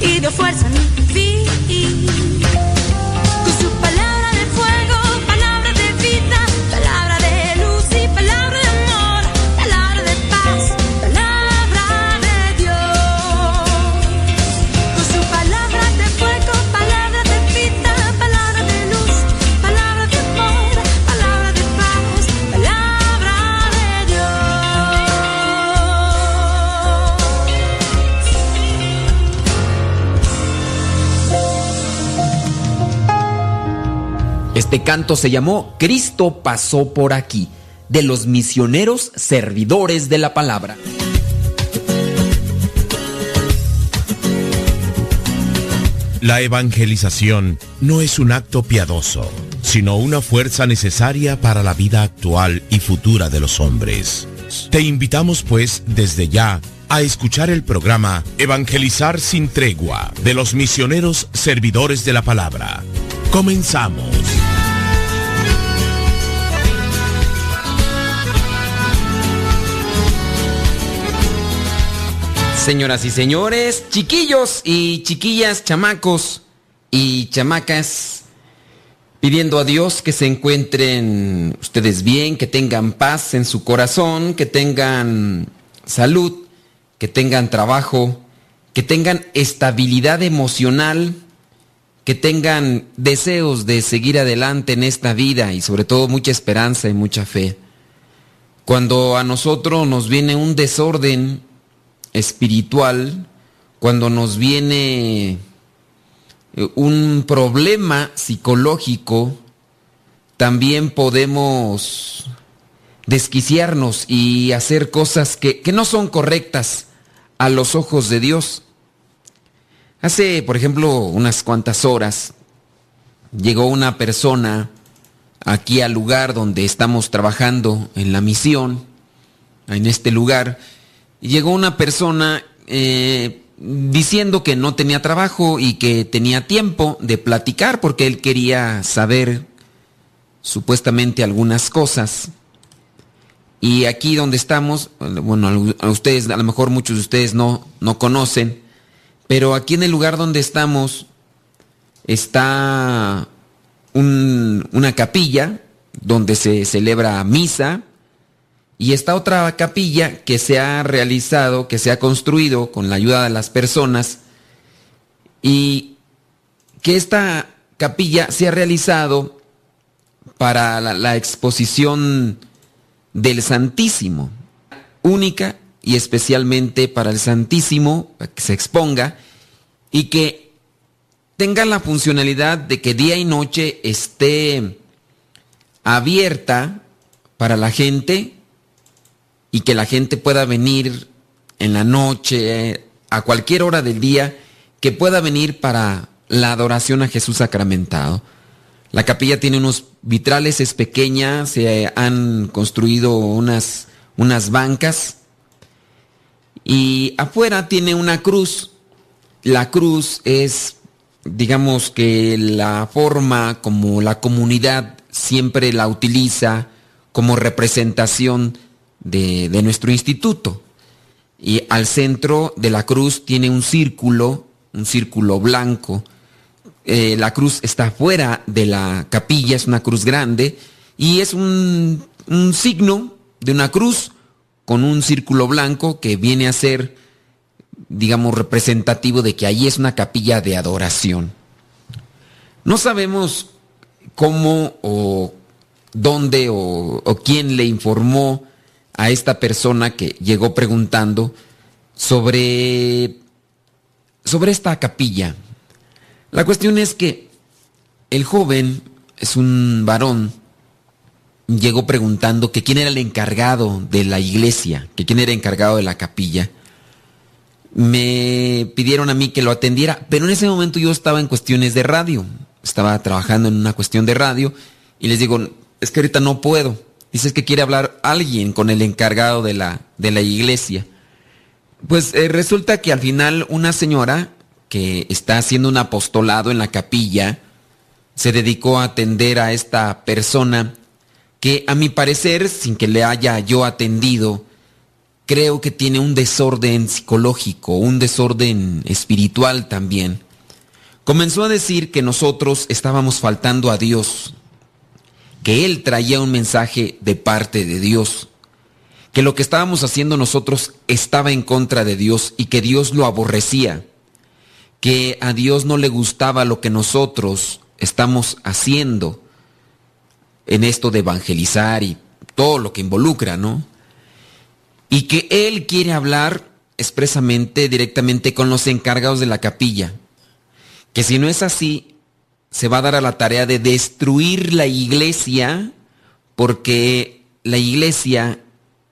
y dio fuerza a mi fin. Con su palabra de fuego, palabra de vida, palabra de luz y palabra de amor, palabra de paz, palabra de Dios. Con su palabra de fuego, palabra de vida, palabra de luz, palabra de amor, palabra de paz, palabra de Dios. Este canto se llamó Cristo pasó por aquí, de los Misioneros Servidores de la Palabra. La evangelización no es un acto piadoso, sino una fuerza necesaria para la vida actual y futura de los hombres. Te invitamos, pues, desde ya a escuchar el programa Evangelizar sin Tregua, de los Misioneros Servidores de la Palabra. Comenzamos. Señoras y señores, chiquillos y chiquillas, chamacos y chamacas, pidiendo a Dios que se encuentren ustedes bien, que tengan paz en su corazón, que tengan salud, que tengan trabajo, que tengan estabilidad emocional, que tengan deseos de seguir adelante en esta vida y sobre todo mucha esperanza y mucha fe. Cuando a nosotros nos viene un desorden espiritual, cuando nos viene un problema psicológico, también podemos desquiciarnos y hacer cosas que no son correctas a los ojos de Dios. Hace, por ejemplo, unas cuantas horas, llegó una persona aquí al lugar donde estamos trabajando en la misión, en este lugar. Llegó una persona diciendo que no tenía trabajo y que tenía tiempo de platicar porque él quería saber supuestamente algunas cosas. Y aquí donde estamos, bueno, a ustedes, a lo mejor muchos de ustedes no conocen, pero aquí en el lugar donde estamos está una capilla donde se celebra misa. Y está otra capilla que se ha realizado, que se ha construido con la ayuda de las personas, y que esta capilla se ha realizado para la exposición del Santísimo, única y especialmente para el Santísimo, para que se exponga y que tenga la funcionalidad de que día y noche esté abierta para la gente, y que la gente pueda venir en la noche, a cualquier hora del día, que pueda venir para la adoración a Jesús sacramentado. La capilla tiene unos vitrales, es pequeña, se han construido unas bancas. Y afuera tiene una cruz. La cruz es, digamos que la forma como la comunidad siempre la utiliza como representación de nuestro instituto, y al centro de la cruz tiene un círculo blanco. La cruz está fuera de la capilla, es una cruz grande y es un signo de una cruz con un círculo blanco que viene a ser, digamos, representativo de que allí es una capilla de adoración. No sabemos cómo o dónde o quién le informó a esta persona que llegó preguntando sobre esta capilla. La cuestión es que el joven, es un varón, llegó preguntando que quién era el encargado de la iglesia, que quién era el encargado de la capilla. Me pidieron a mí que lo atendiera, pero en ese momento yo estaba en cuestiones de radio, estaba trabajando en una cuestión de radio, y les digo, es que ahorita no puedo. Dices que quiere hablar alguien con el encargado de la iglesia. Pues resulta que al final una señora que está haciendo un apostolado en la capilla se dedicó a atender a esta persona que, a mi parecer, sin que le haya yo atendido, creo que tiene un desorden psicológico, un desorden espiritual también. Comenzó a decir que nosotros estábamos faltando a Dios, que él traía un mensaje de parte de Dios, que lo que estábamos haciendo nosotros estaba en contra de Dios y que Dios lo aborrecía, que a Dios no le gustaba lo que nosotros estamos haciendo en esto de evangelizar y todo lo que involucra, ¿no? Y que él quiere hablar expresamente, directamente con los encargados de la capilla, que si no es así, se va a dar a la tarea de destruir la iglesia, porque la iglesia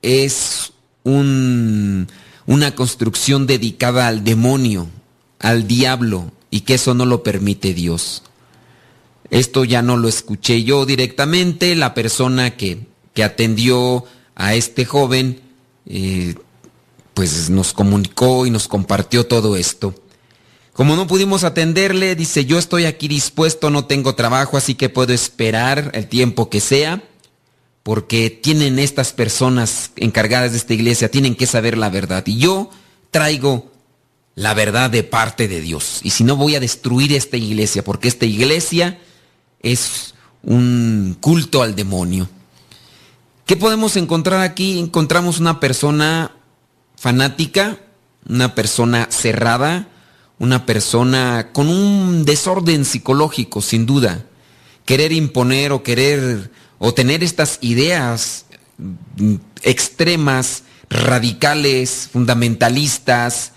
es una construcción dedicada al demonio, al diablo, y que eso no lo permite Dios. Esto ya no lo escuché yo directamente, la persona que atendió a este joven, pues nos comunicó y nos compartió todo esto. Como no pudimos atenderle, dice, yo estoy aquí dispuesto, no tengo trabajo, así que puedo esperar el tiempo que sea, porque tienen estas personas encargadas de esta iglesia, tienen que saber la verdad. Y yo traigo la verdad de parte de Dios. Y si no, voy a destruir esta iglesia, porque esta iglesia es un culto al demonio. ¿Qué podemos encontrar aquí? Encontramos una persona fanática, una persona cerrada, una persona con un desorden psicológico, sin duda. Querer imponer o querer o tener estas ideas extremas, radicales, fundamentalistas,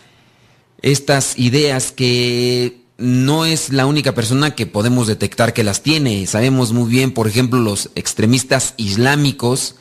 estas ideas que no es la única persona que podemos detectar que las tiene. Sabemos muy bien, por ejemplo, los extremistas islámicos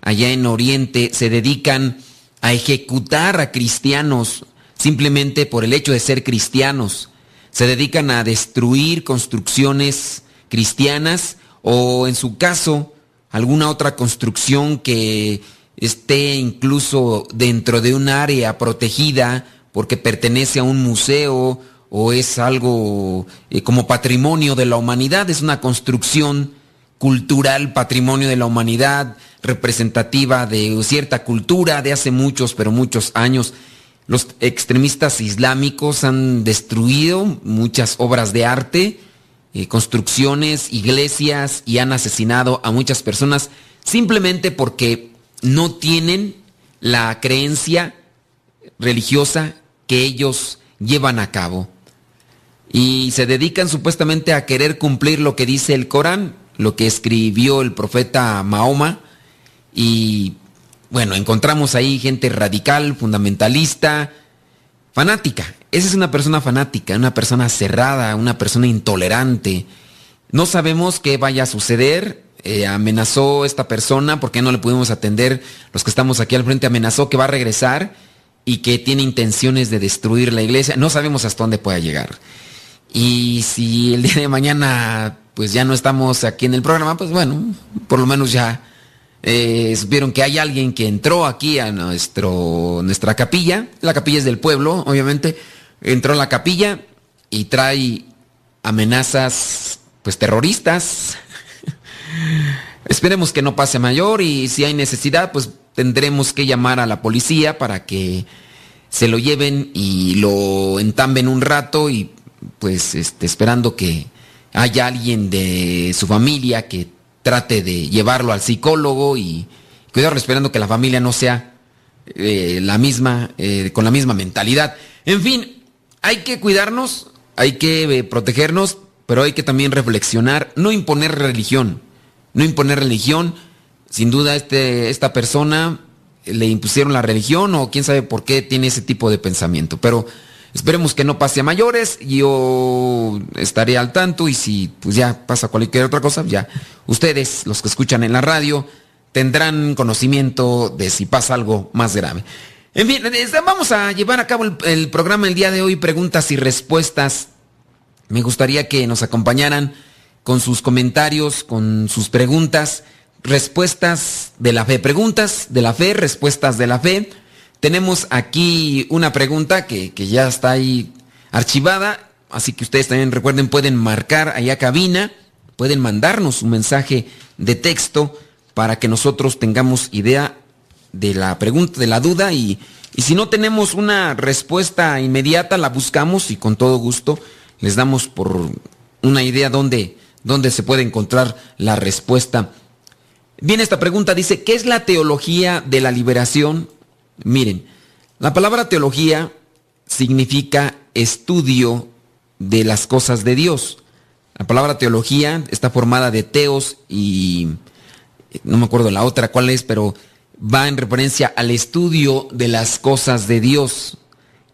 allá en Oriente se dedican a ejecutar a cristianos simplemente por el hecho de ser cristianos. Se dedican a destruir construcciones cristianas o, en su caso, alguna otra construcción que esté incluso dentro de un área protegida porque pertenece a un museo o es algo como patrimonio de la humanidad. Es una construcción cultural, patrimonio de la humanidad, representativa de cierta cultura de hace muchos, pero muchos años. Los extremistas islámicos han destruido muchas obras de arte, construcciones, iglesias, y han asesinado a muchas personas simplemente porque no tienen la creencia religiosa que ellos llevan a cabo. Y se dedican supuestamente a querer cumplir lo que dice el Corán, lo que escribió el profeta Mahoma. Y bueno, encontramos ahí gente radical, fundamentalista, fanática. Esa es una persona fanática, una persona cerrada, una persona intolerante. No sabemos qué vaya a suceder. Amenazó esta persona, porque no le pudimos atender los que estamos aquí al frente. Amenazó que va a regresar y que tiene intenciones de destruir la iglesia. No sabemos hasta dónde pueda llegar. Y si el día de mañana pues ya no estamos aquí en el programa, pues bueno, por lo menos ya supieron que hay alguien que entró aquí a nuestra capilla. La capilla es del pueblo, obviamente. Entró a la capilla y trae amenazas pues terroristas. Esperemos que no pase mayor, y si hay necesidad, pues tendremos que llamar a la policía para que se lo lleven y lo entamben un rato, y pues esperando que haya alguien de su familia que trate de llevarlo al psicólogo y cuidarlo, esperando que la familia no sea con la misma mentalidad. En fin, hay que cuidarnos, hay que protegernos, pero hay que también reflexionar, no imponer religión, Sin duda esta persona le impusieron la religión, o quién sabe por qué tiene ese tipo de pensamiento. Pero esperemos que no pase a mayores. Yo estaré al tanto, y si pues ya pasa cualquier otra cosa, ya ustedes, los que escuchan en la radio, tendrán conocimiento de si pasa algo más grave. En fin, vamos a llevar a cabo el programa el día de hoy, preguntas y respuestas. Me gustaría que nos acompañaran con sus comentarios, con sus preguntas. Respuestas de la fe, preguntas de la fe, respuestas de la fe. Tenemos aquí una pregunta que ya está ahí archivada, así que ustedes también recuerden, pueden marcar allá a cabina, pueden mandarnos un mensaje de texto para que nosotros tengamos idea de la pregunta, de la duda, y si no tenemos una respuesta inmediata, la buscamos y con todo gusto les damos por una idea dónde se puede encontrar la respuesta. Bien, esta pregunta dice: ¿qué es la teología de la liberación? Miren, la palabra teología significa estudio de las cosas de Dios. La palabra teología está formada de teos y no me acuerdo la otra cuál es, pero va en referencia al estudio de las cosas de Dios.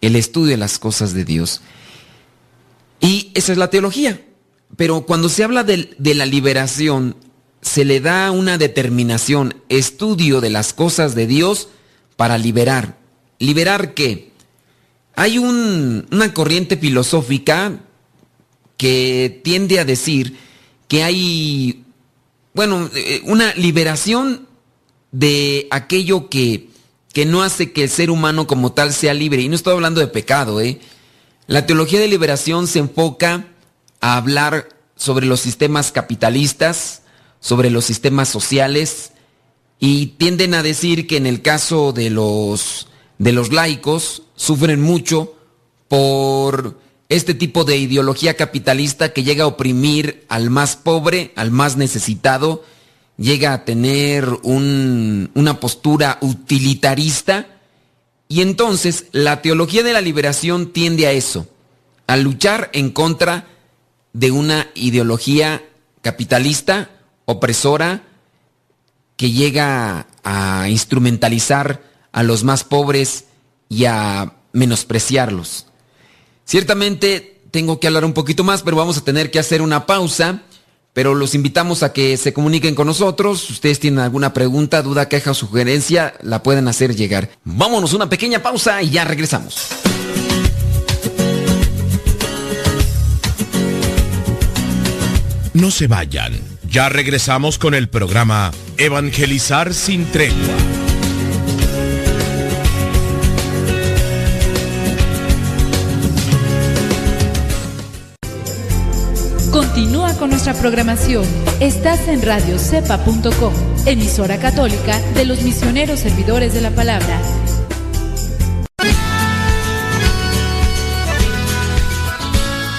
El estudio de las cosas de Dios. Y esa es la teología. Pero cuando se habla de la liberación, se le da una determinación: estudio de las cosas de Dios para liberar. ¿Liberar qué? Hay una corriente filosófica que tiende a decir que hay, bueno, una liberación de aquello que no hace que el ser humano como tal sea libre. Y no estoy hablando de pecado, ¿eh? La teología de liberación se enfoca a hablar sobre los sistemas capitalistas, sobre los sistemas sociales, y tienden a decir que en el caso de los laicos sufren mucho por este tipo de ideología capitalista que llega a oprimir al más pobre, al más necesitado, llega a tener una postura utilitarista. Y entonces la teología de la liberación tiende a eso, a luchar en contra de una ideología capitalista, opresora, que llega a instrumentalizar a los más pobres y a menospreciarlos. Ciertamente tengo que hablar un poquito más, pero vamos a tener que hacer una pausa. Pero los invitamos a que se comuniquen con nosotros. Si ustedes tienen alguna pregunta, duda, queja o sugerencia, la pueden hacer llegar. Vámonos a una pequeña pausa y ya regresamos. No se vayan. Ya regresamos con el programa Evangelizar sin Tregua. Continúa con nuestra programación. Estás en RadioSEPA.com, emisora católica de los Misioneros Servidores de la Palabra.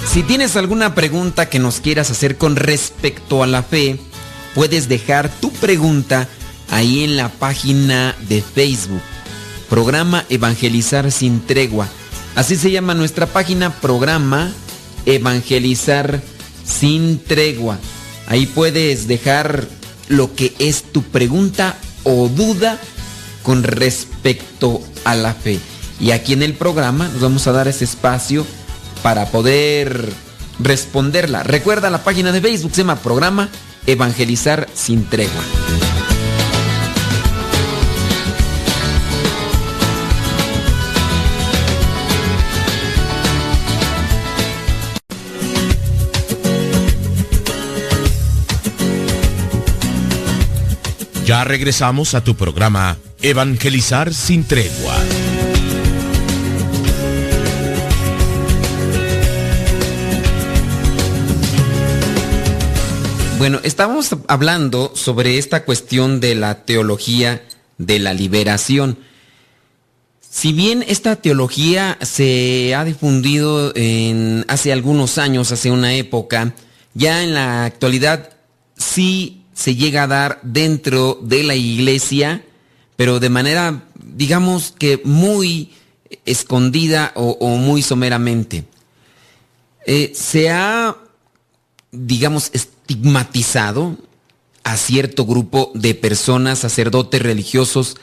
Si tienes alguna pregunta que nos quieras hacer con respecto a la fe, puedes dejar tu pregunta ahí en la página de Facebook. Programa Evangelizar sin Tregua. Así se llama nuestra página, Programa Evangelizar sin Tregua. Ahí puedes dejar lo que es tu pregunta o duda con respecto a la fe. Y aquí en el programa nos vamos a dar ese espacio para poder responderla. Recuerda, la página de Facebook se llama Programa Evangelizar sin Tregua. Ya regresamos a tu programa Evangelizar sin Tregua. Bueno, estábamos hablando sobre esta cuestión de la teología de la liberación. Si bien esta teología se ha difundido hace algunos años, hace una época, ya en la actualidad sí se llega a dar dentro de la iglesia, pero de manera, digamos que muy escondida o muy someramente. Se ha, digamos, estigmatizado a cierto grupo de personas, sacerdotes religiosos,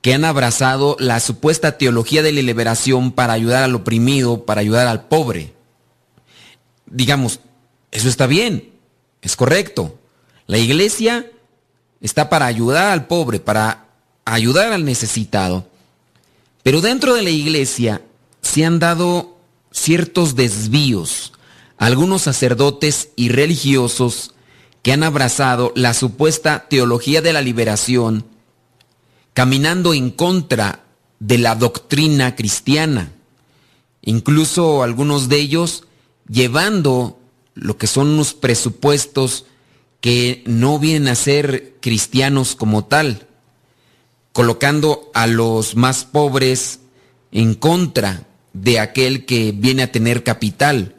que han abrazado la supuesta teología de la liberación para ayudar al oprimido, para ayudar al pobre. Digamos, eso está bien, es correcto. La iglesia está para ayudar al pobre, para ayudar al necesitado. Pero dentro de la iglesia se han dado ciertos desvíos. Algunos sacerdotes y religiosos que han abrazado la supuesta teología de la liberación, caminando en contra de la doctrina cristiana. Incluso algunos de ellos llevando lo que son unos presupuestos que no vienen a ser cristianos como tal. colocando a los más pobres en contra de aquel que viene a tener capital.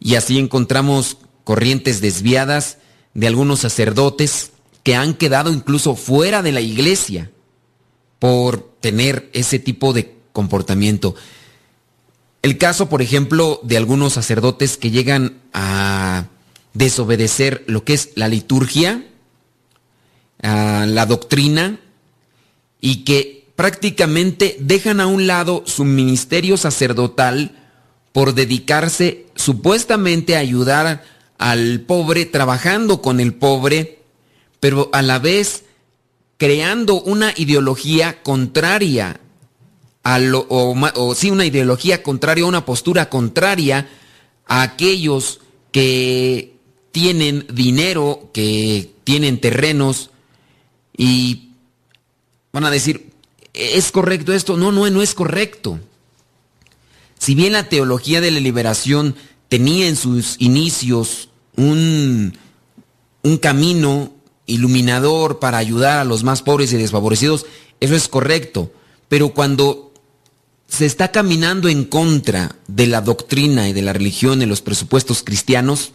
Y así encontramos corrientes desviadas de algunos sacerdotes que han quedado incluso fuera de la iglesia por tener ese tipo de comportamiento. El caso, por ejemplo, de algunos sacerdotes que llegan a desobedecer lo que es la liturgia, a la doctrina, y que prácticamente dejan a un lado su ministerio sacerdotal por dedicarse supuestamente a ayudar al pobre, trabajando con el pobre, pero a la vez creando una ideología contraria a una ideología contraria, una postura contraria a aquellos que tienen dinero, que tienen terrenos, y van a decir, ¿es correcto esto? No es correcto. Si bien la teología de la liberación tenía en sus inicios un camino iluminador para ayudar a los más pobres y desfavorecidos, eso es correcto, pero cuando se está caminando en contra de la doctrina y de la religión en los presupuestos cristianos,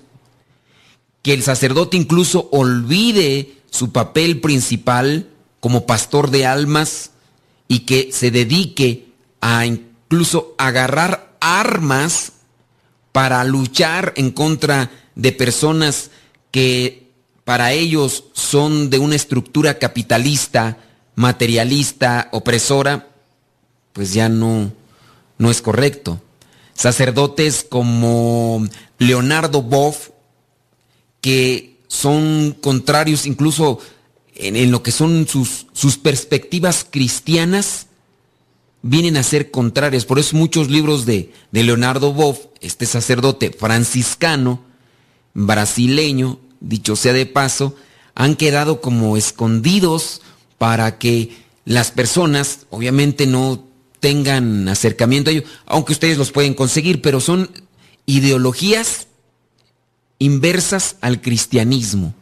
que el sacerdote incluso olvide su papel principal como pastor de almas y que se dedique a incluso agarrar armas para luchar en contra de personas que para ellos son de una estructura capitalista, materialista, opresora, pues ya no es correcto. Sacerdotes como Leonardo Boff, que son contrarios incluso en lo que son sus perspectivas cristianas, vienen a ser contrarios. Por eso muchos libros de Leonardo Boff, este sacerdote franciscano, brasileño, dicho sea de paso, han quedado como escondidos para que las personas obviamente no tengan acercamiento a ellos, aunque ustedes los pueden conseguir, pero son ideologías inversas al cristianismo.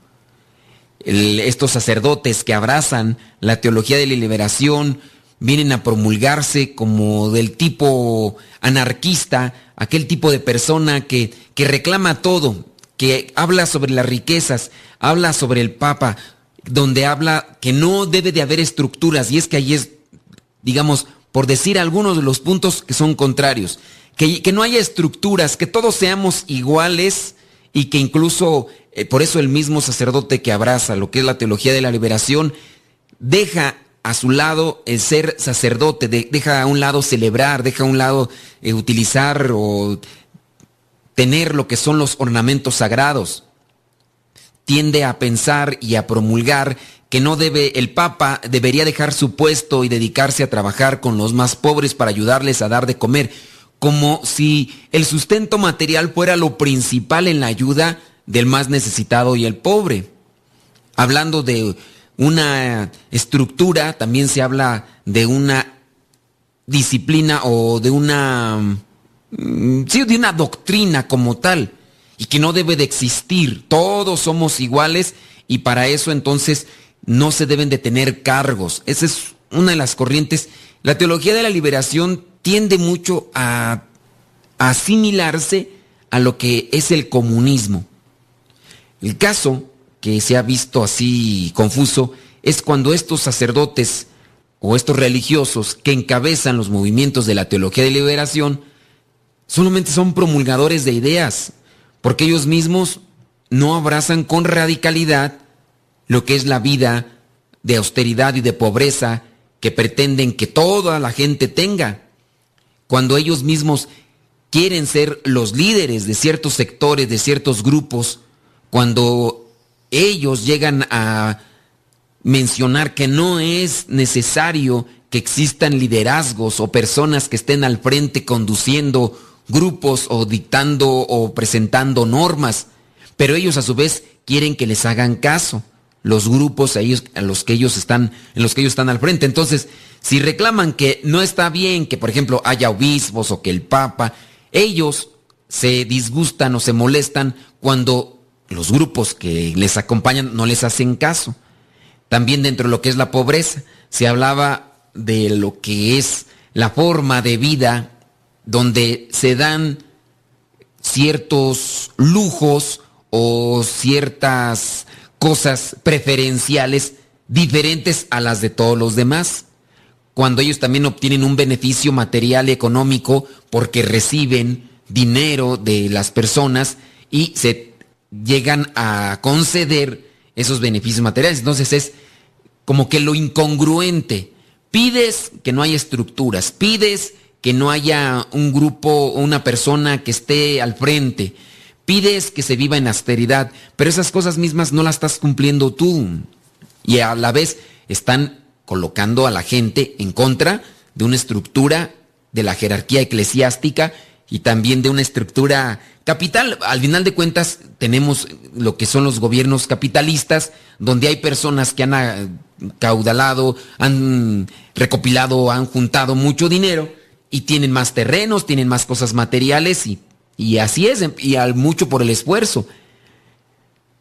Estos sacerdotes que abrazan la teología de la liberación vienen a promulgarse como del tipo anarquista, aquel tipo de persona que reclama todo, que habla sobre las riquezas, habla sobre el Papa, donde habla que no debe de haber estructuras, y es que ahí es, digamos, por decir algunos de los puntos que son contrarios, que no haya estructuras, que todos seamos iguales, y que incluso por eso el mismo sacerdote que abraza lo que es la teología de la liberación deja a su lado el ser sacerdote, deja a un lado celebrar, deja a un lado utilizar o tener lo que son los ornamentos sagrados. Tiende a pensar y a promulgar que no debe, el Papa debería dejar su puesto y dedicarse a trabajar con los más pobres para ayudarles a dar de comer, como si el sustento material fuera lo principal en la ayuda del más necesitado y el pobre. Hablando de una estructura, también se habla de una disciplina o de una doctrina como tal, y que no debe de existir, todos somos iguales, y para eso entonces no se deben de tener cargos. Esa es una de las corrientes. La teología de la liberación tiende mucho a asimilarse a lo que es el comunismo. El caso que se ha visto así confuso es cuando estos sacerdotes o estos religiosos que encabezan los movimientos de la teología de liberación solamente son promulgadores de ideas, porque ellos mismos no abrazan con radicalidad lo que es la vida de austeridad y de pobreza que pretenden que toda la gente tenga. Cuando ellos mismos quieren ser los líderes de ciertos sectores, de ciertos grupos, cuando ellos llegan a mencionar que no es necesario que existan liderazgos o personas que estén al frente conduciendo grupos o dictando o presentando normas, pero ellos a su vez quieren que les hagan caso los grupos en los que ellos están al frente. Entonces, si reclaman que no está bien que, por ejemplo, haya obispos o que el Papa, ellos se disgustan o se molestan cuando los grupos que les acompañan no les hacen caso. También dentro de lo que es la pobreza, se hablaba de lo que es la forma de vida donde se dan ciertos lujos o ciertas cosas preferenciales diferentes a las de todos los demás, cuando ellos también obtienen un beneficio material y económico porque reciben dinero de las personas y se llegan a conceder esos beneficios materiales. Entonces es como que lo incongruente. Pides que no haya estructuras, pides que no haya un grupo o una persona que esté al frente, pides que se viva en austeridad, pero esas cosas mismas no las estás cumpliendo tú. Y a la vez están colocando a la gente en contra de una estructura de la jerarquía eclesiástica y también de una estructura capital. Al final de cuentas tenemos lo que son los gobiernos capitalistas, donde hay personas que han acaudalado, han recopilado, han juntado mucho dinero y tienen más terrenos, tienen más cosas materiales y así es, y al mucho por el esfuerzo.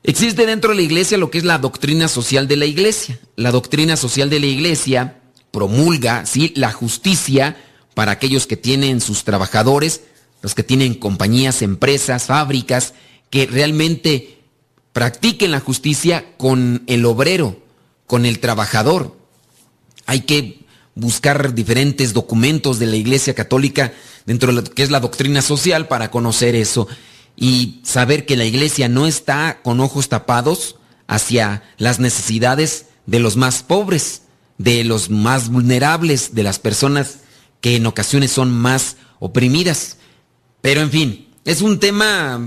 Existe dentro de la iglesia lo que es la doctrina social de la iglesia. La doctrina social de la iglesia promulga, ¿sí?, la justicia para aquellos que tienen sus trabajadores, los que tienen compañías, empresas, fábricas, que realmente practiquen la justicia con el obrero, con el trabajador. Hay que buscar diferentes documentos de la Iglesia Católica dentro de lo que es la doctrina social para conocer eso y saber que la Iglesia no está con ojos tapados hacia las necesidades de los más pobres, de los más vulnerables, de las personas que en ocasiones son más oprimidas. Pero en fin, es un tema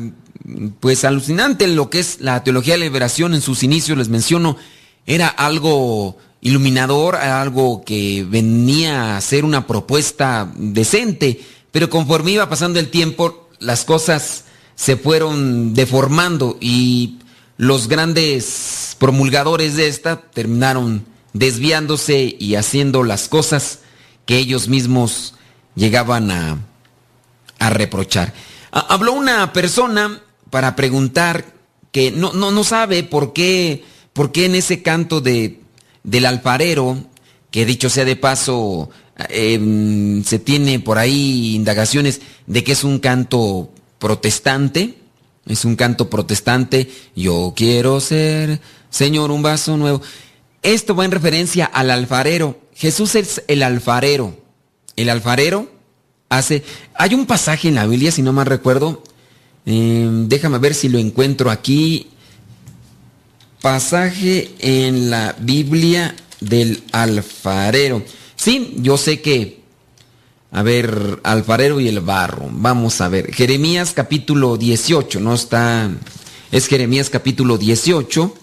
pues alucinante en lo que es la teología de la liberación. En sus inicios, les menciono, era algo iluminador, algo que venía a ser una propuesta decente, pero conforme iba pasando el tiempo, las cosas se fueron deformando y los grandes promulgadores de esta terminaron desviándose y haciendo las cosas que ellos mismos llegaban a reprochar. Habló una persona para preguntar que no sabe por qué en ese canto del alfarero, que dicho sea de paso, se tiene por ahí indagaciones de que es un canto protestante, yo quiero ser, Señor, un vaso nuevo. Esto va en referencia al alfarero. Jesús es el alfarero. El alfarero hace... Hay un pasaje en la Biblia, si no mal recuerdo, déjame ver si lo encuentro aquí. Pasaje en la Biblia del alfarero. Sí, yo sé que... A ver, alfarero y el barro. Vamos a ver. Jeremías capítulo 18. No está... Es Jeremías capítulo 18.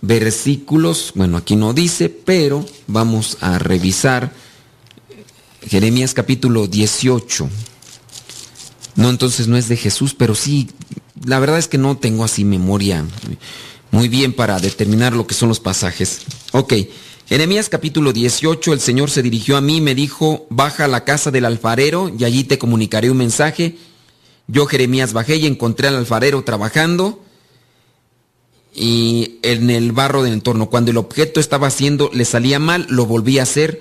Versículos... Bueno, aquí no dice, pero vamos a revisar. Jeremías capítulo 18. No, entonces no es de Jesús, pero sí. La verdad es que no tengo así memoria muy bien para determinar lo que son los pasajes. Ok, Jeremías capítulo 18, el Señor se dirigió a mí y me dijo, baja a la casa del alfarero y allí te comunicaré un mensaje. Yo, Jeremías, bajé y encontré al alfarero trabajando y en el barro del entorno. Cuando el objeto estaba haciendo le salía mal, lo volví a hacer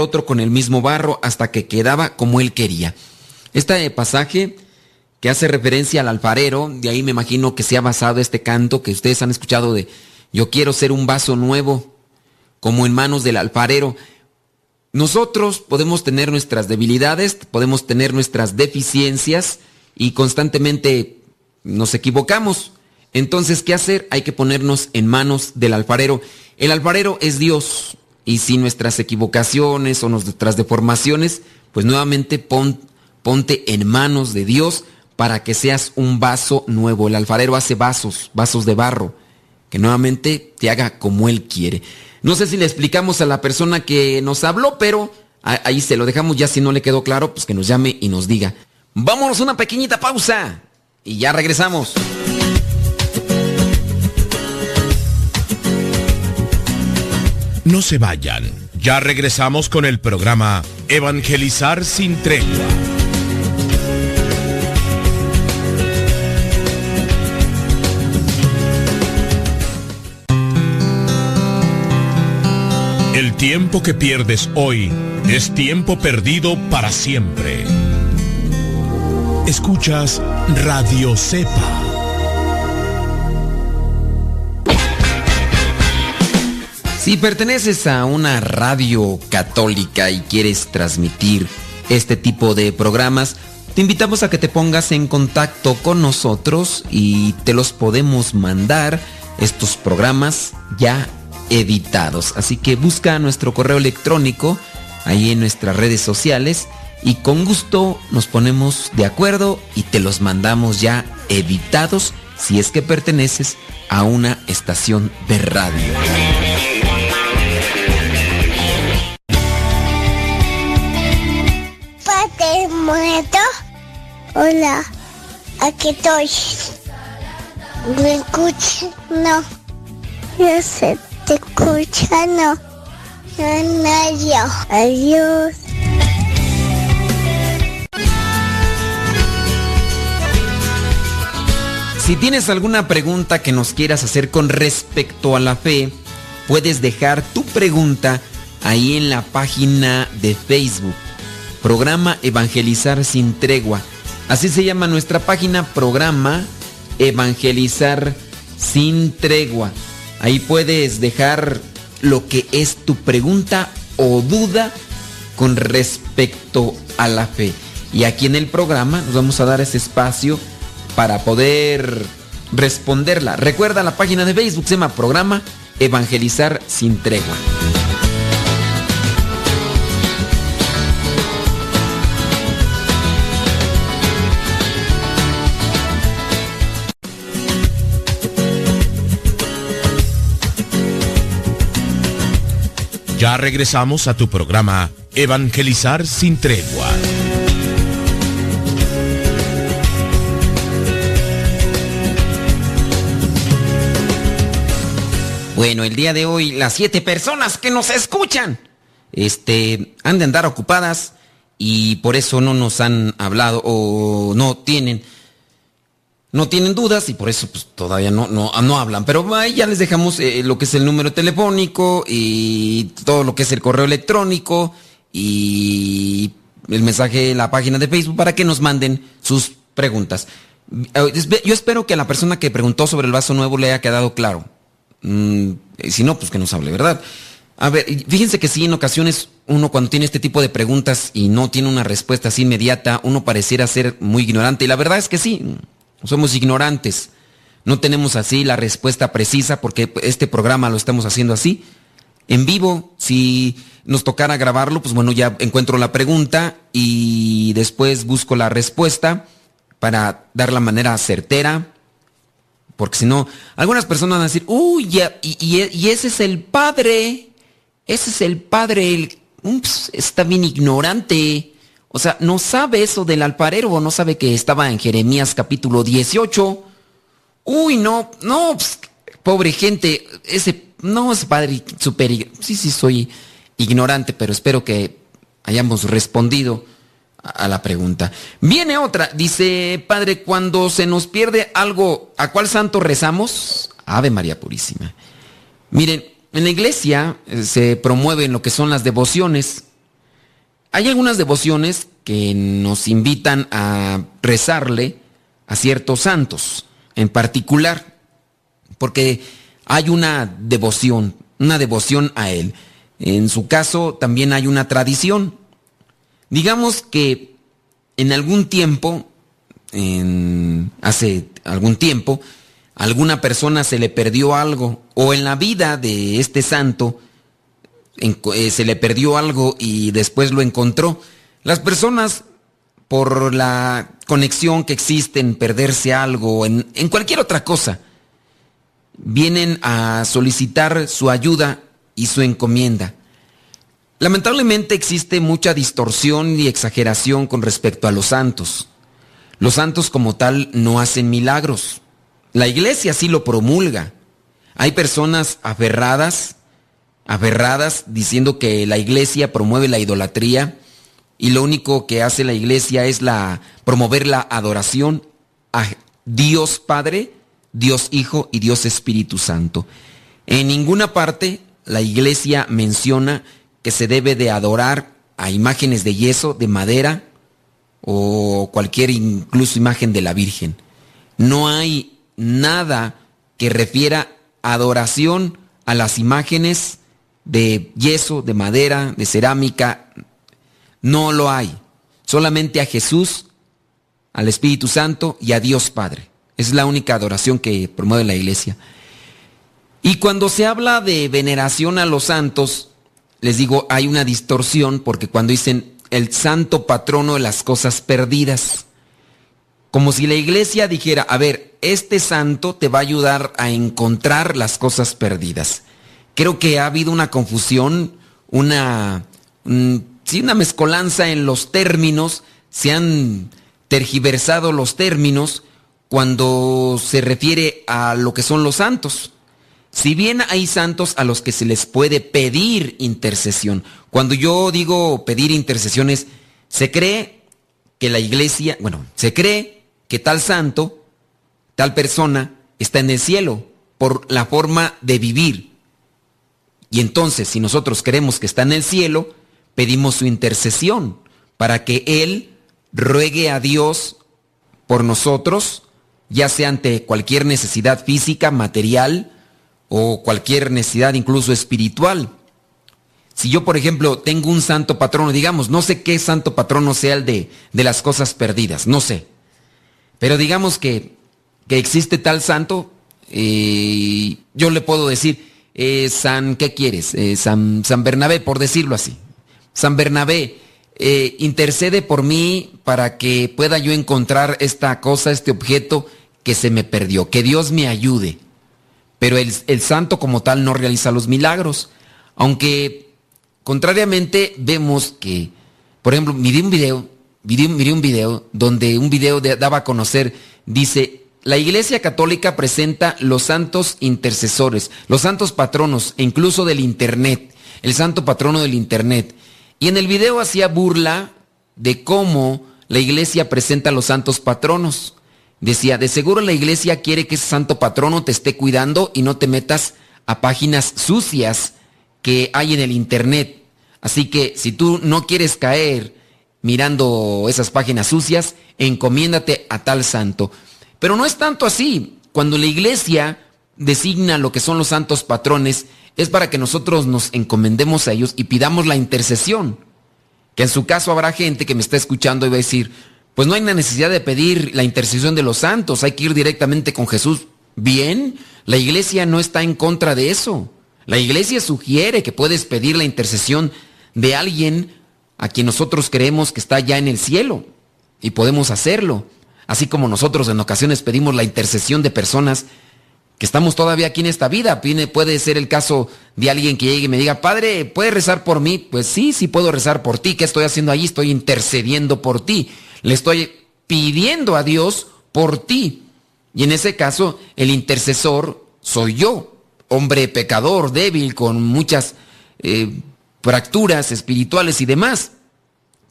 otro con el mismo barro hasta que quedaba como él quería. Este pasaje que hace referencia al alfarero, de ahí me imagino que se ha basado este canto que ustedes han escuchado de yo quiero ser un vaso nuevo, como en manos del alfarero. Nosotros podemos tener nuestras debilidades, podemos tener nuestras deficiencias y constantemente nos equivocamos. Entonces, ¿qué hacer? Hay que ponernos en manos del alfarero. El alfarero es Dios y si nuestras equivocaciones o nuestras deformaciones, pues nuevamente ponte en manos de Dios para que seas un vaso nuevo. El alfarero hace vasos de barro, que nuevamente te haga como él quiere. No sé si le explicamos a la persona que nos habló, pero ahí se lo dejamos. Ya si no le quedó claro, pues que nos llame y nos diga. Vámonos a una pequeñita pausa y ya regresamos. No se vayan, ya regresamos con el programa Evangelizar sin Tregua. tiempo que pierdes hoy es tiempo perdido para siempre. Escuchas Radio Sepa. Si perteneces a una radio católica y quieres transmitir este tipo de programas, te invitamos a que te pongas en contacto con nosotros y te los podemos mandar, estos programas ya editados. Así que busca nuestro correo electrónico ahí en nuestras redes sociales y con gusto nos ponemos de acuerdo y te los mandamos ya editados si es que perteneces a una estación de radio. Hola, aquí estoy. ¿Me escuchas? No. Yo sé, te escucha, no. No. Adiós. Si tienes alguna pregunta que nos quieras hacer con respecto a la fe, puedes dejar tu pregunta ahí en la página de Facebook. Programa Evangelizar sin Tregua. Así se llama nuestra página, Programa Evangelizar sin Tregua. Ahí puedes dejar lo que es tu pregunta o duda con respecto a la fe. Y aquí en el programa nos vamos a dar ese espacio para poder responderla. Recuerda, la página de Facebook se llama Programa Evangelizar sin Tregua. Ya regresamos a tu programa Evangelizar sin Tregua. Bueno, el día de hoy, las 7 personas que nos escuchan, han de andar ocupadas y por eso no nos han hablado o no tienen dudas y por eso pues todavía no hablan. Pero ahí ya les dejamos lo que es el número telefónico y todo lo que es el correo electrónico y el mensaje en la página de Facebook para que nos manden sus preguntas. Yo espero que a la persona que preguntó sobre el vaso nuevo le haya quedado claro. Si no, pues que nos hable, ¿verdad? A ver, fíjense que sí, en ocasiones uno cuando tiene este tipo de preguntas y no tiene una respuesta así inmediata, uno pareciera ser muy ignorante y la verdad es que sí. Somos ignorantes, no tenemos así la respuesta precisa porque este programa lo estamos haciendo así, en vivo. Si nos tocara grabarlo, pues bueno, ya encuentro la pregunta y después busco la respuesta para dar la manera certera, porque si no, algunas personas van a decir, uy, y ese es el padre, está bien ignorante. O sea, no sabe eso del alfarero, o no sabe que estaba en Jeremías capítulo 18. Uy, no, pues, pobre gente, ese padre super... Sí, soy ignorante, pero espero que hayamos respondido a la pregunta. Viene otra, dice, padre, cuando se nos pierde algo, ¿a cuál santo rezamos? Ave María Purísima. Miren, en la iglesia se promueven lo que son las devociones. Hay algunas devociones que nos invitan a rezarle a ciertos santos en particular, porque hay una devoción a él. En su caso también hay una tradición. Digamos que hace algún tiempo, a alguna persona se le perdió algo, o en la vida de este santo, se le perdió algo y después lo encontró. Las personas, por la conexión que existe en perderse algo, en cualquier otra cosa, vienen a solicitar su ayuda y su encomienda. Lamentablemente existe mucha distorsión y exageración con respecto a los santos. Los santos como tal no hacen milagros. La iglesia sí lo promulga. Hay personas aferradas diciendo que la iglesia promueve la idolatría y lo único que hace la iglesia es promover la adoración a Dios Padre, Dios Hijo y Dios Espíritu Santo. En ninguna parte la Iglesia menciona que se debe de adorar a imágenes de yeso, de madera o cualquier incluso imagen de la Virgen. No hay nada que refiera adoración a las imágenes de yeso, de madera, de cerámica. No lo hay. Solamente a Jesús, al Espíritu Santo y a Dios Padre. Es la única adoración que promueve la Iglesia. Y cuando se habla de veneración a los santos, les digo, hay una distorsión, porque cuando dicen el santo patrono de las cosas perdidas, como si la Iglesia dijera, a ver, este santo te va a ayudar a encontrar las cosas perdidas. Creo que ha habido una confusión, una mezcolanza en los términos. Se han tergiversado los términos cuando se refiere a lo que son los santos. Si bien hay santos a los que se les puede pedir intercesión, cuando yo digo pedir intercesiones, se cree que la Iglesia, se cree que tal santo, tal persona, está en el cielo por la forma de vivir. Y entonces, si nosotros queremos que está en el cielo, pedimos su intercesión para que él ruegue a Dios por nosotros, ya sea ante cualquier necesidad física, material, o cualquier necesidad incluso espiritual. Si yo, por ejemplo, tengo un santo patrono, digamos, no sé qué santo patrono sea el de las cosas perdidas, no sé. Pero digamos que existe tal santo, yo le puedo decir, ¿qué quieres? San Bernabé, por decirlo así. San Bernabé, intercede por mí para que pueda yo encontrar esta cosa, este objeto que se me perdió. Que Dios me ayude. Pero el santo como tal no realiza los milagros. Aunque, contrariamente, vemos que, por ejemplo, miré un video donde un video daba a conocer, dice, la Iglesia Católica presenta los santos intercesores, los santos patronos, e incluso del Internet, el santo patrono del Internet. Y en el video hacía burla de cómo la Iglesia presenta los santos patronos. Decía, de seguro la Iglesia quiere que ese santo patrono te esté cuidando y no te metas a páginas sucias que hay en el Internet. Así que si tú no quieres caer mirando esas páginas sucias, encomiéndate a tal santo. Pero no es tanto así. Cuando la Iglesia designa lo que son los santos patrones, es para que nosotros nos encomendemos a ellos y pidamos la intercesión. Que en su caso habrá gente que me está escuchando y va a decir, pues no hay una necesidad de pedir la intercesión de los santos, hay que ir directamente con Jesús. Bien, la Iglesia no está en contra de eso. La Iglesia sugiere que puedes pedir la intercesión de alguien a quien nosotros creemos que está ya en el cielo, y podemos hacerlo. Así como nosotros en ocasiones pedimos la intercesión de personas que estamos todavía aquí en esta vida. Puede ser el caso de alguien que llegue y me diga, Padre, ¿puedes rezar por mí? Pues sí puedo rezar por ti. ¿Qué estoy haciendo allí? Estoy intercediendo por ti. Le estoy pidiendo a Dios por ti. Y en ese caso, el intercesor soy yo, hombre pecador, débil, con muchas fracturas espirituales y demás,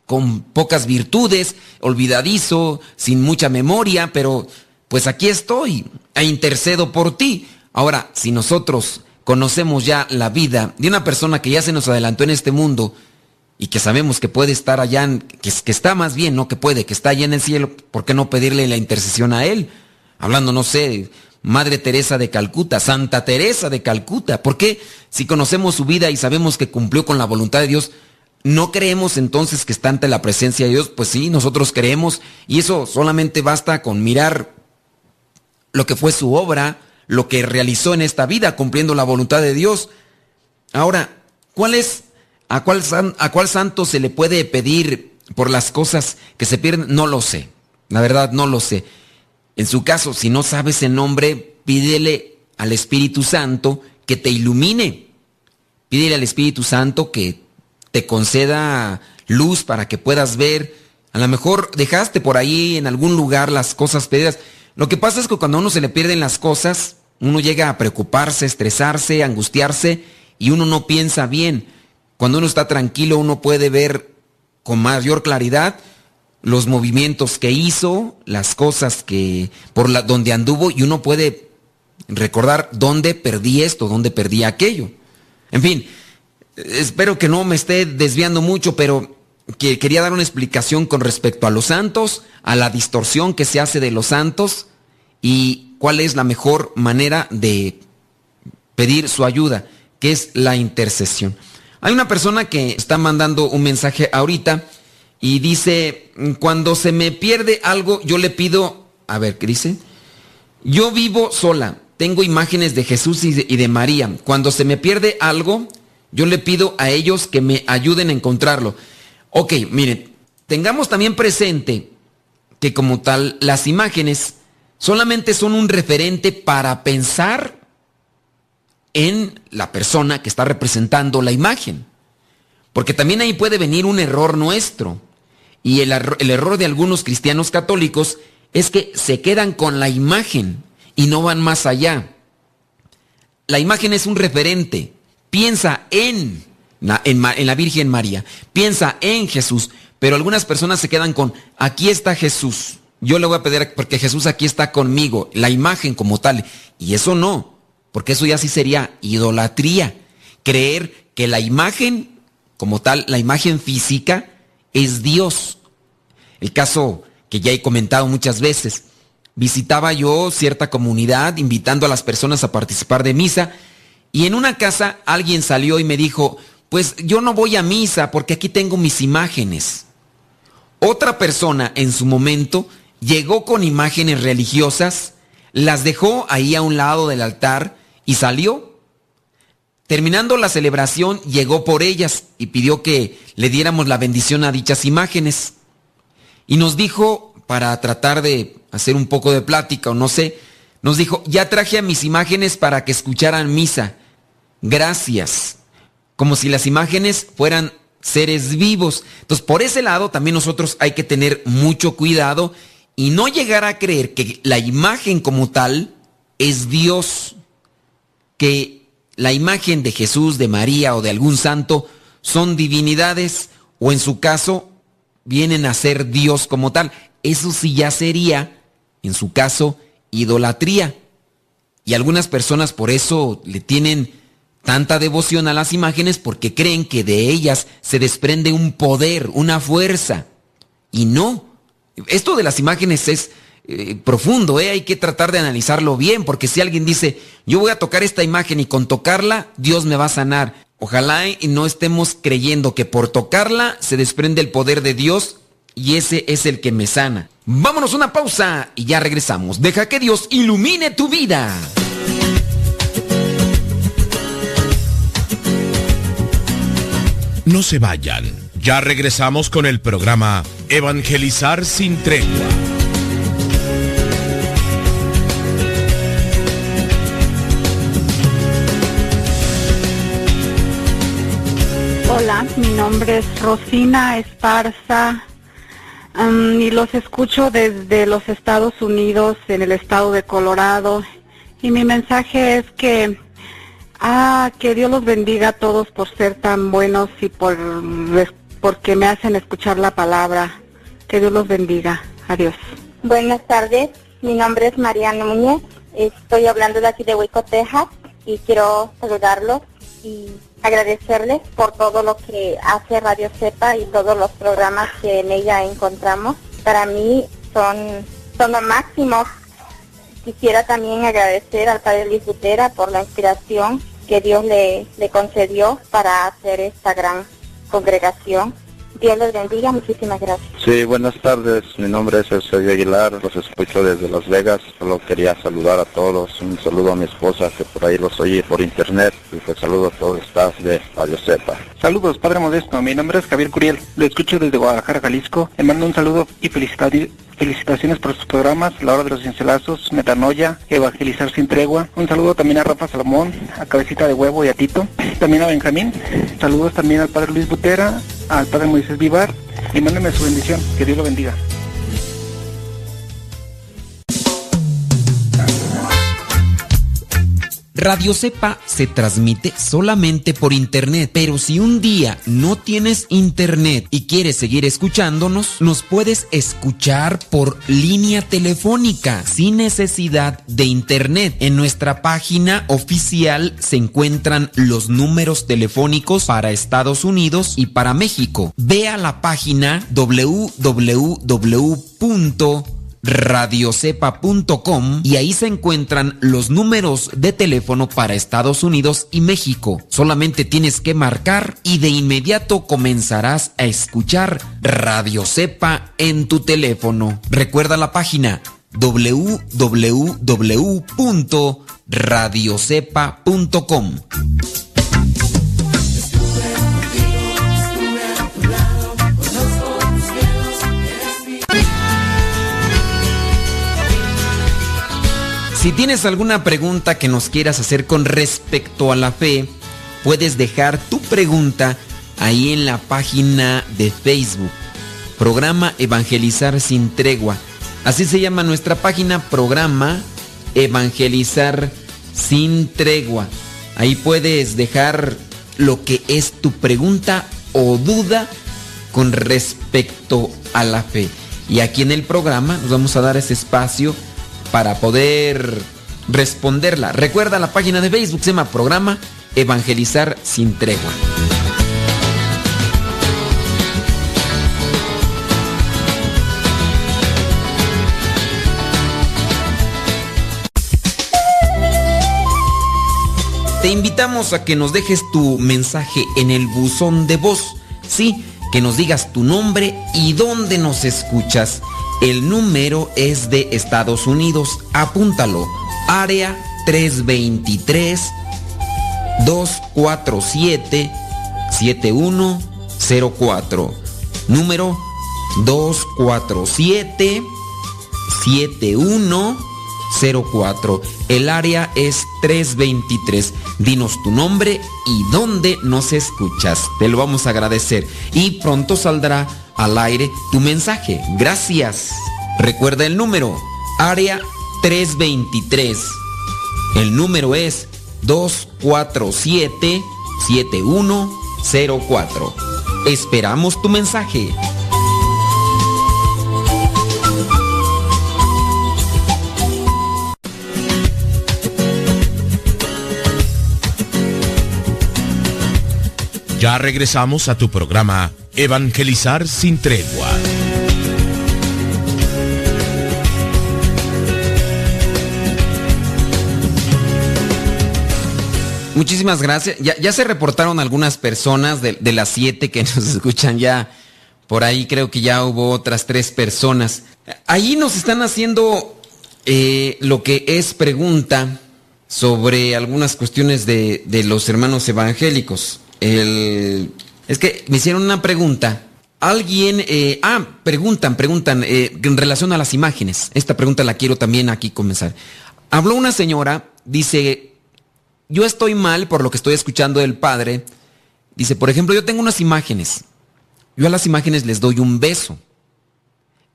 con pocas virtudes, olvidadizo, sin mucha memoria, pero pues aquí estoy e intercedo por ti. Ahora, si nosotros conocemos ya la vida de una persona que ya se nos adelantó en este mundo, y que sabemos que puede estar allá, que está más bien, no que puede, que está allá en el cielo, ¿por qué no pedirle la intercesión a él? Hablando, no sé, Madre Teresa de Calcuta, Santa Teresa de Calcuta. ¿Por qué, si conocemos su vida y sabemos que cumplió con la voluntad de Dios, no creemos entonces que está ante la presencia de Dios? Pues sí, nosotros creemos, y eso solamente basta con mirar lo que fue su obra, lo que realizó en esta vida, cumpliendo la voluntad de Dios. Ahora, ¿A cuál santo se le puede pedir por las cosas que se pierden? No lo sé. La verdad, no lo sé. En su caso, si no sabes el nombre, pídele al Espíritu Santo que te ilumine. Pídele al Espíritu Santo que te conceda luz para que puedas ver. A lo mejor dejaste por ahí en algún lugar las cosas perdidas. Lo que pasa es que cuando a uno se le pierden las cosas, uno llega a preocuparse, estresarse, angustiarse, y uno no piensa bien. Cuando uno está tranquilo, uno puede ver con mayor claridad los movimientos que hizo, las cosas que donde anduvo, y uno puede recordar dónde perdí esto, dónde perdí aquello. En fin, espero que no me esté desviando mucho, pero que quería dar una explicación con respecto a los santos, a la distorsión que se hace de los santos y cuál es la mejor manera de pedir su ayuda, que es la intercesión. Hay una persona que está mandando un mensaje ahorita y dice: cuando se me pierde algo, yo le pido, a ver, ¿qué dice? Yo vivo sola, tengo imágenes de Jesús y de María. Cuando se me pierde algo, yo le pido a ellos que me ayuden a encontrarlo. Ok, miren, tengamos también presente que como tal las imágenes solamente son un referente para pensar en la persona que está representando la imagen. Porque también ahí puede venir un error nuestro. Y el error de algunos cristianos católicos es que se quedan con la imagen y no van más allá. La imagen es un referente. Piensa en la Virgen María, piensa en Jesús, pero algunas personas se quedan con: aquí está Jesús, yo le voy a pedir porque Jesús aquí está conmigo, la imagen como tal. Y eso no, porque eso ya sí sería idolatría, creer que la imagen como tal, la imagen física, es Dios. El caso que ya he comentado muchas veces: visitaba yo cierta comunidad invitando a las personas a participar de misa, y en una casa alguien salió y me dijo: pues yo no voy a misa porque aquí tengo mis imágenes. Otra persona en su momento llegó con imágenes religiosas, las dejó ahí a un lado del altar y salió. Terminando la celebración, llegó por ellas y pidió que le diéramos la bendición a dichas imágenes. Y nos dijo, para tratar de hacer un poco de plática o no sé, nos dijo: ya traje a mis imágenes para que escucharan misa. Gracias. Como si las imágenes fueran seres vivos. Entonces, por ese lado también nosotros hay que tener mucho cuidado y no llegar a creer que la imagen como tal es Dios, que la imagen de Jesús, de María o de algún santo son divinidades, o en su caso vienen a ser Dios como tal. Eso sí ya sería, en su caso, idolatría. Y algunas personas por eso le tienen tanta devoción a las imágenes, porque creen que de ellas se desprende un poder, una fuerza. Y no. Esto de las imágenes es profundo, hay que tratar de analizarlo bien, porque si alguien dice: yo voy a tocar esta imagen y con tocarla Dios me va a sanar, ojalá y no estemos creyendo que por tocarla se desprende el poder de Dios y ese es el que me sana. Vámonos a una pausa y ya regresamos. Deja que Dios ilumine tu vida. No se vayan. Ya regresamos con el programa Evangelizar sin Tregua. Hola, mi nombre es Rosina Esparza y los escucho desde los Estados Unidos, en el estado de Colorado. Y mi mensaje es que Dios los bendiga a todos por ser tan buenos y porque me hacen escuchar la palabra. Que Dios los bendiga. Adiós. Buenas tardes. Mi nombre es María Núñez. Estoy hablando de aquí de Waco, Texas, y quiero saludarlos y agradecerles por todo lo que hace Radio Sepa y todos los programas que en ella encontramos. Para mí son lo máximo. Quisiera también agradecer al Padre Luis Butera por la inspiración que Dios le concedió para hacer esta gran congregación. Dios les bendiga, muchísimas gracias. Sí, buenas tardes, mi nombre es José Aguilar, los escucho desde Las Vegas. Solo quería saludar a todos, un saludo a mi esposa que por ahí los oye por internet, y pues saludo a todo el staff de Radio Sepa. Saludos, Padre Modesto, mi nombre es Javier Curiel, lo escucho desde Guadalajara, Jalisco. Le mando un saludo y felicitaciones por sus programas, La Hora de los Cincelazos, Metanoia, Evangelizar sin Tregua. Un saludo también a Rafa Salomón, a Cabecita de Huevo y a Tito, también a Benjamín. Saludos también al Padre Luis Butera, al Padre Moisés Vivar, y mándeme su bendición, que Dios lo bendiga. Radio Sepa se transmite solamente por internet, pero si un día no tienes internet y quieres seguir escuchándonos, nos puedes escuchar por línea telefónica sin necesidad de internet. En nuestra página oficial se encuentran los números telefónicos para Estados Unidos y para México. Ve a la página www.RadioSEPA.com y ahí se encuentran los números de teléfono para Estados Unidos y México. Solamente tienes que marcar y de inmediato comenzarás a escuchar Radio Sepa en tu teléfono. Recuerda la página www.RadioSEPA.com. Si tienes alguna pregunta que nos quieras hacer con respecto a la fe, puedes dejar tu pregunta ahí en la página de Facebook. Programa Evangelizar sin Tregua. Así se llama nuestra página, Programa Evangelizar sin Tregua. Ahí puedes dejar lo que es tu pregunta o duda con respecto a la fe. Y aquí en el programa nos vamos a dar ese espacio para poder responderla. Recuerda la página de Facebook, se llama Programa Evangelizar sin Tregua. Te invitamos a que nos dejes tu mensaje en el buzón de voz, sí, que nos digas tu nombre y dónde nos escuchas. El número es de Estados Unidos, apúntalo, área 323-247-7104, número 247-7104, el área es 323, dinos tu nombre y dónde nos escuchas, te lo vamos a agradecer y pronto saldrá al aire tu mensaje. Gracias. Recuerda el número. Área 323. El número es 247-7104. Esperamos tu mensaje. Ya regresamos a tu programa Evangelizar sin Tregua. Muchísimas gracias. Ya se reportaron algunas personas de las 7 que nos escuchan ya. Por ahí creo que ya hubo otras 3 personas. Ahí nos están haciendo lo que es pregunta sobre algunas cuestiones de los hermanos evangélicos. Es que me hicieron una pregunta. Alguien... preguntan en relación a las imágenes. Esta pregunta la quiero también aquí comenzar. Habló una señora, dice, yo estoy mal por lo que estoy escuchando del padre. Dice, por ejemplo, yo tengo unas imágenes. Yo a las imágenes les doy un beso.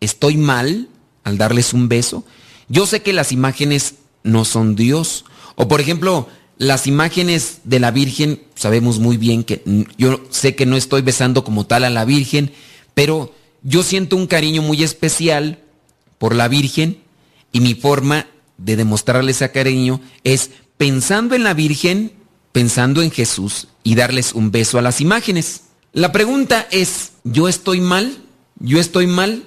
¿Estoy mal al darles un beso? Yo sé que las imágenes no son Dios. O por ejemplo... Las imágenes de la Virgen, sabemos muy bien que yo sé que no estoy besando como tal a la Virgen, pero yo siento un cariño muy especial por la Virgen y mi forma de demostrarle ese cariño es pensando en la Virgen, pensando en Jesús y darles un beso a las imágenes. La pregunta es, ¿yo estoy mal? ¿Yo estoy mal?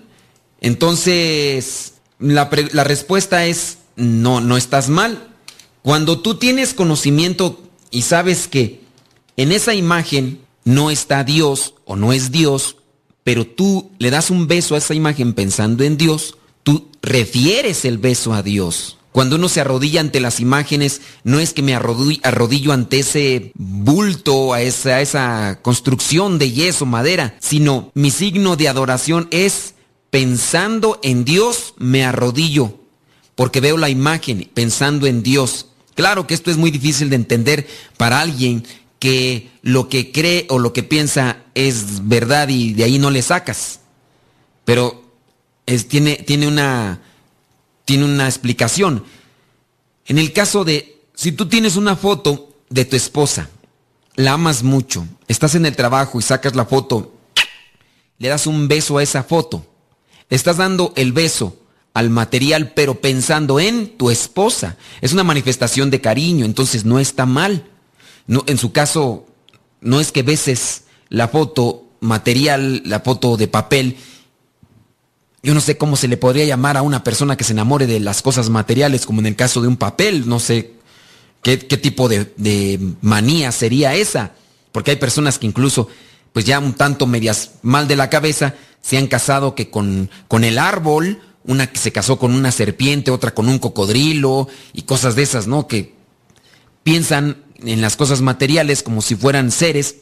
Entonces, la respuesta es, no, no estás mal. Cuando tú tienes conocimiento y sabes que en esa imagen no está Dios o no es Dios, pero tú le das un beso a esa imagen pensando en Dios, tú refieres el beso a Dios. Cuando uno se arrodilla ante las imágenes, no es que me arrodillo ante ese bulto, a esa construcción de yeso, madera, sino mi signo de adoración es pensando en Dios, me arrodillo, porque veo la imagen pensando en Dios. Claro que esto es muy difícil de entender para alguien que lo que cree o lo que piensa es verdad y de ahí no le sacas. Pero tiene una explicación. En el caso de Si tú tienes una foto de tu esposa, la amas mucho, estás en el trabajo y sacas la foto, le das un beso a esa foto, le estás dando el beso al material pero pensando en tu esposa, es una manifestación de cariño, entonces no está mal. No, en su caso, no es que beses la foto material, la foto de papel. Yo no sé cómo se le podría llamar a una persona que se enamore de las cosas materiales, como en el caso de un papel. No sé qué tipo de manía sería esa, porque hay personas que incluso, pues ya un tanto medias mal de la cabeza, se han casado que con el árbol, una que se casó con una serpiente, otra con un cocodrilo y cosas de esas, ¿no? Que piensan en las cosas materiales como si fueran seres.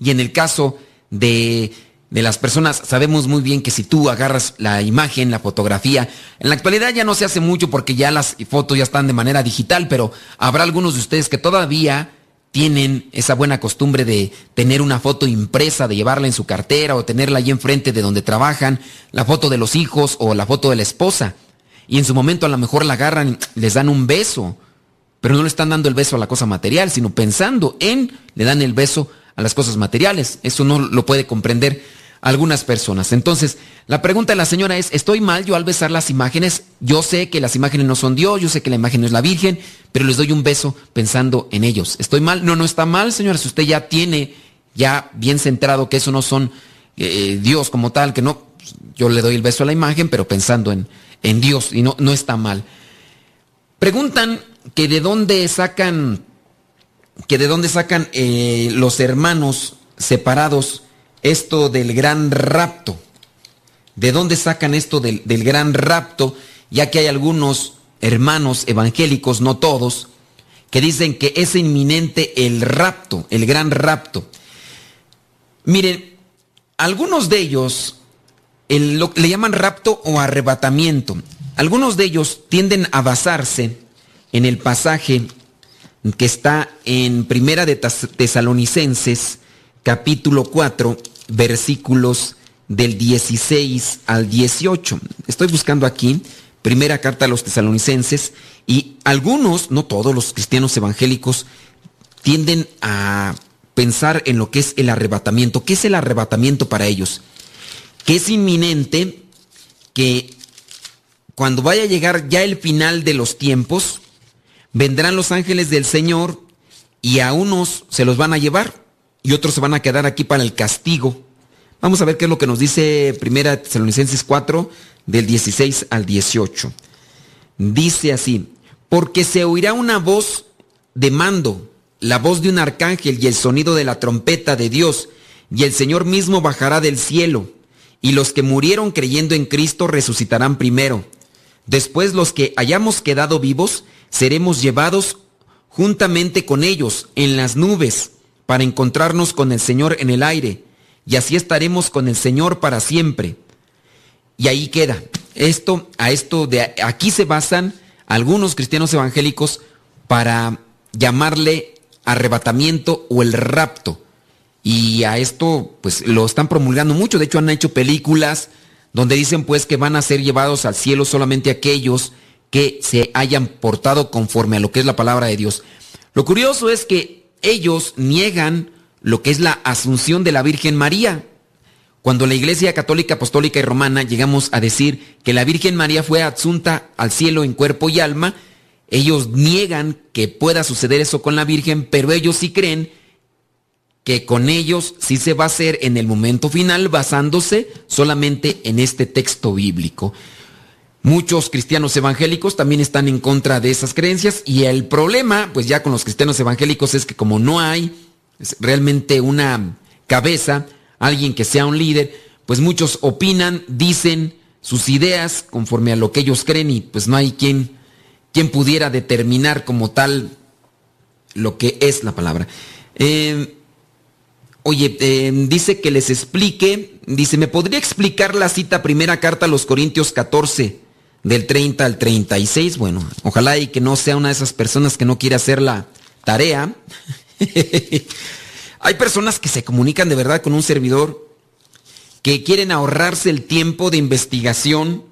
Y en el caso de las personas, sabemos muy bien que si tú agarras la imagen, la fotografía, en la actualidad ya no se hace mucho porque ya las fotos ya están de manera digital, pero habrá algunos de ustedes que todavía tienen esa buena costumbre de tener una foto impresa, de llevarla en su cartera o tenerla ahí enfrente de donde trabajan, la foto de los hijos o la foto de la esposa. Y en su momento a lo mejor la agarran y les dan un beso, pero no le están dando el beso a la cosa material, sino pensando en, le dan el beso a las cosas materiales. Eso no lo puede comprender algunas personas. Entonces, la pregunta de la señora es, ¿estoy mal yo al besar las imágenes? Yo sé que las imágenes no son Dios, yo sé que la imagen no es la Virgen, pero les doy un beso pensando en ellos. ¿Estoy mal? No, no está mal, señora. Si usted ya tiene ya bien centrado que eso no son Dios como tal, que no, yo le doy el beso a la imagen, pero pensando en Dios, y no está mal. Preguntan que de dónde sacan los hermanos separados esto del gran rapto. ¿De dónde sacan esto del gran rapto? Ya que hay algunos hermanos evangélicos, no todos, que dicen que es inminente el rapto, el gran rapto. Miren, algunos de ellos le llaman rapto o arrebatamiento. Algunos de ellos tienden a basarse en el pasaje que está en Primera de Tesalonicenses, capítulo 4, versículos del 16 al 18. Estoy buscando aquí, primera carta a los tesalonicenses, y algunos, no todos los cristianos evangélicos, tienden a pensar en lo que es el arrebatamiento. ¿Qué es el arrebatamiento para ellos? Que es inminente que cuando vaya a llegar ya el final de los tiempos, vendrán los ángeles del Señor y a unos se los van a llevar y otros se van a quedar aquí para el castigo. Vamos a ver qué es lo que nos dice 1 Tesalonicenses 4, del 16 al 18. Dice así: porque se oirá una voz de mando, la voz de un arcángel y el sonido de la trompeta de Dios, y el Señor mismo bajará del cielo, y los que murieron creyendo en Cristo resucitarán primero. Después los que hayamos quedado vivos seremos llevados juntamente con ellos en las nubes para encontrarnos con el Señor en el aire, y así estaremos con el Señor para siempre. Y ahí queda. Aquí se basan algunos cristianos evangélicos para llamarle arrebatamiento o el rapto. Y a esto pues lo están promulgando mucho. De hecho han hecho películas donde dicen pues que van a ser llevados al cielo solamente aquellos que se hayan portado conforme a lo que es la palabra de Dios. Lo curioso es que ellos niegan lo que es la asunción de la Virgen María. Cuando la Iglesia Católica, Apostólica y Romana llegamos a decir que la Virgen María fue asunta al cielo en cuerpo y alma, ellos niegan que pueda suceder eso con la Virgen, pero ellos sí creen que con ellos sí se va a hacer en el momento final, basándose solamente en este texto bíblico. Muchos cristianos evangélicos también están en contra de esas creencias, y el problema pues ya con los cristianos evangélicos es que como no hay realmente una cabeza, alguien que sea un líder, pues muchos opinan, dicen sus ideas conforme a lo que ellos creen, y pues no hay quien pudiera determinar como tal lo que es la palabra. Dice que les explique, dice, ¿me podría explicar la cita primera carta a los Corintios 14, del 30 al 36? Bueno, ojalá y que no sea una de esas personas que no quiere hacer la tarea. Hay personas que se comunican de verdad con un servidor, que quieren ahorrarse el tiempo de investigación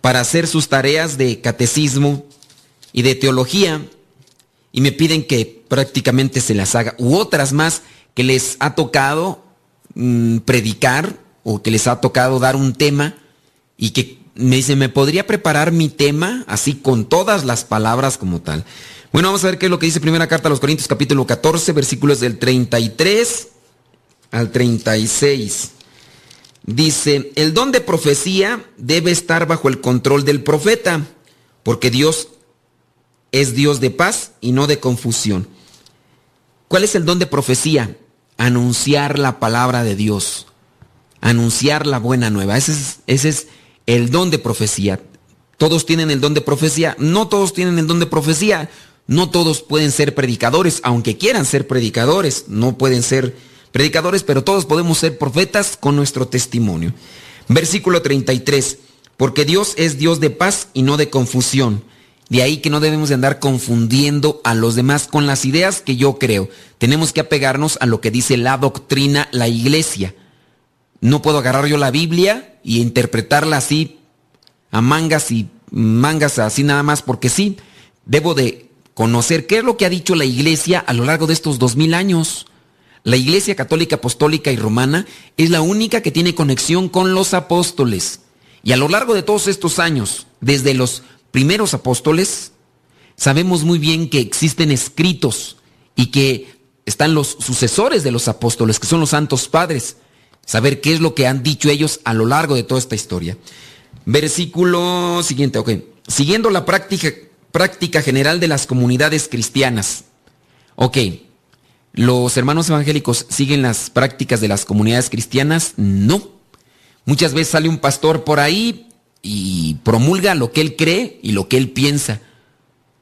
para hacer sus tareas de catecismo y de teología, y me piden que prácticamente se las haga, u otras más que les ha tocado predicar o que les ha tocado dar un tema y que me dicen, ¿me podría preparar mi tema así con todas las palabras como tal? Bueno, vamos a ver qué es lo que dice Primera Carta a los Corintios, capítulo 14, versículos del 33 al 36. Dice, el don de profecía debe estar bajo el control del profeta, porque Dios es Dios de paz y no de confusión. ¿Cuál es el don de profecía? Anunciar la palabra de Dios, anunciar la buena nueva. Ese es el don de profecía. ¿Todos tienen el don de profecía? No todos tienen el don de profecía. No todos pueden ser predicadores, aunque quieran ser predicadores. No pueden ser predicadores, pero todos podemos ser profetas con nuestro testimonio. Versículo 33. Porque Dios es Dios de paz y no de confusión. De ahí que no debemos de andar confundiendo a los demás con las ideas que yo creo. Tenemos que apegarnos a lo que dice la doctrina, la iglesia. No puedo agarrar yo la Biblia y interpretarla así a mangas y mangas así nada más porque sí. Debo de conocer qué es lo que ha dicho la iglesia a lo largo de estos 2000 años. La iglesia católica, apostólica y romana es la única que tiene conexión con los apóstoles. Y a lo largo de todos estos años, desde los primeros apóstoles, sabemos muy bien que existen escritos y que están los sucesores de los apóstoles, que son los santos padres. Saber qué es lo que han dicho ellos a lo largo de toda esta historia. Versículo siguiente, ok. Siguiendo la práctica general de las comunidades cristianas. Ok. ¿Los hermanos evangélicos siguen las prácticas de las comunidades cristianas? No. Muchas veces sale un pastor por ahí y promulga lo que él cree y lo que él piensa.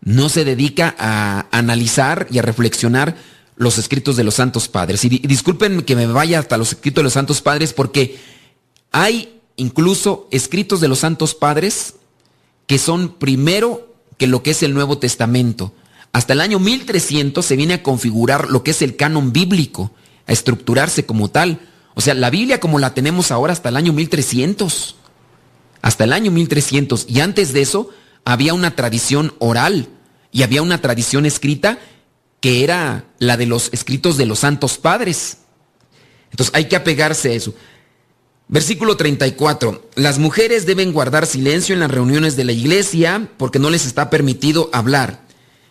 No se dedica a analizar y a reflexionar los escritos de los santos padres. Y disculpen que me vaya hasta los escritos de los santos padres, porque hay incluso escritos de los santos padres que son primero que lo que es el Nuevo Testamento. Hasta el año 1300 se viene a configurar lo que es el canon bíblico, a estructurarse como tal. O sea, la Biblia como la tenemos ahora hasta el año 1300. Hasta el año 1300. Y antes de eso había una tradición oral y había una tradición escrita que era la de los escritos de los santos padres. Entonces hay que apegarse a eso. Versículo 34. Las mujeres deben guardar silencio en las reuniones de la iglesia porque no les está permitido hablar.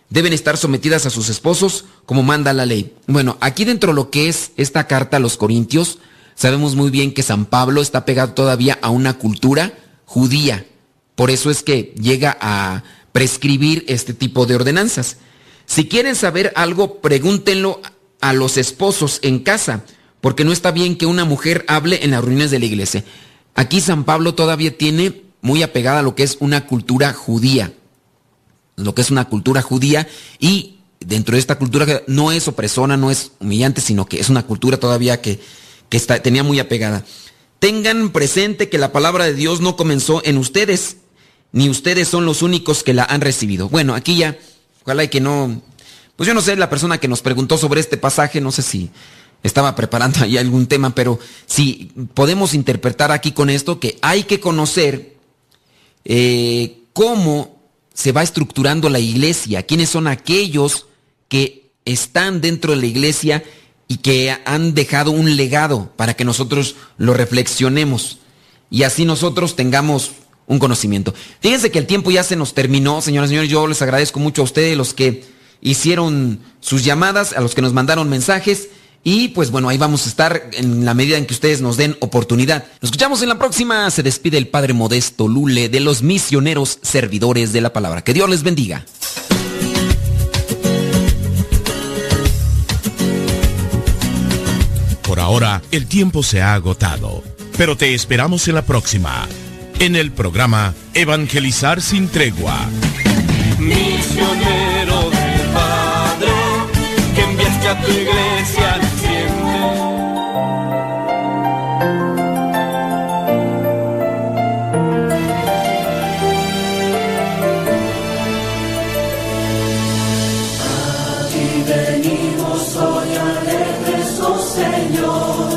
Deben estar sometidas a sus esposos como manda la ley. Bueno, aquí dentro de lo que es esta carta a los Corintios, sabemos muy bien que San Pablo está pegado todavía a una cultura judía. Por eso es que llega a prescribir este tipo de ordenanzas. Si quieren saber algo, pregúntenlo a los esposos en casa, porque no está bien que una mujer hable en las reuniones de la iglesia. Aquí San Pablo todavía tiene muy apegada a lo que es una cultura judía. Lo que es una cultura judía, y dentro de esta cultura no es opresora, no es humillante, sino que es una cultura todavía que tenía muy apegada. Tengan presente que la palabra de Dios no comenzó en ustedes, ni ustedes son los únicos que la han recibido. Bueno, aquí ya... Ojalá y que no... Pues yo no sé, la persona que nos preguntó sobre este pasaje, no sé si estaba preparando ahí algún tema, pero sí, podemos interpretar aquí con esto que hay que conocer cómo se va estructurando la iglesia, quiénes son aquellos que están dentro de la iglesia y que han dejado un legado para que nosotros lo reflexionemos y así nosotros tengamos un conocimiento. Fíjense que el tiempo ya se nos terminó, señoras y señores. Yo les agradezco mucho a ustedes, los que hicieron sus llamadas, a los que nos mandaron mensajes. Y pues bueno, ahí vamos a estar en la medida en que ustedes nos den oportunidad. Nos escuchamos en la próxima. Se despide el Padre Modesto Lule de los Misioneros Servidores de la Palabra. Que Dios les bendiga. Por ahora, el tiempo se ha agotado, pero te esperamos en la próxima, en el programa Evangelizar sin Tregua. Misionero del Padre, que enviaste a tu iglesia al cielo. Aquí venimos hoy alegres, oh Señor.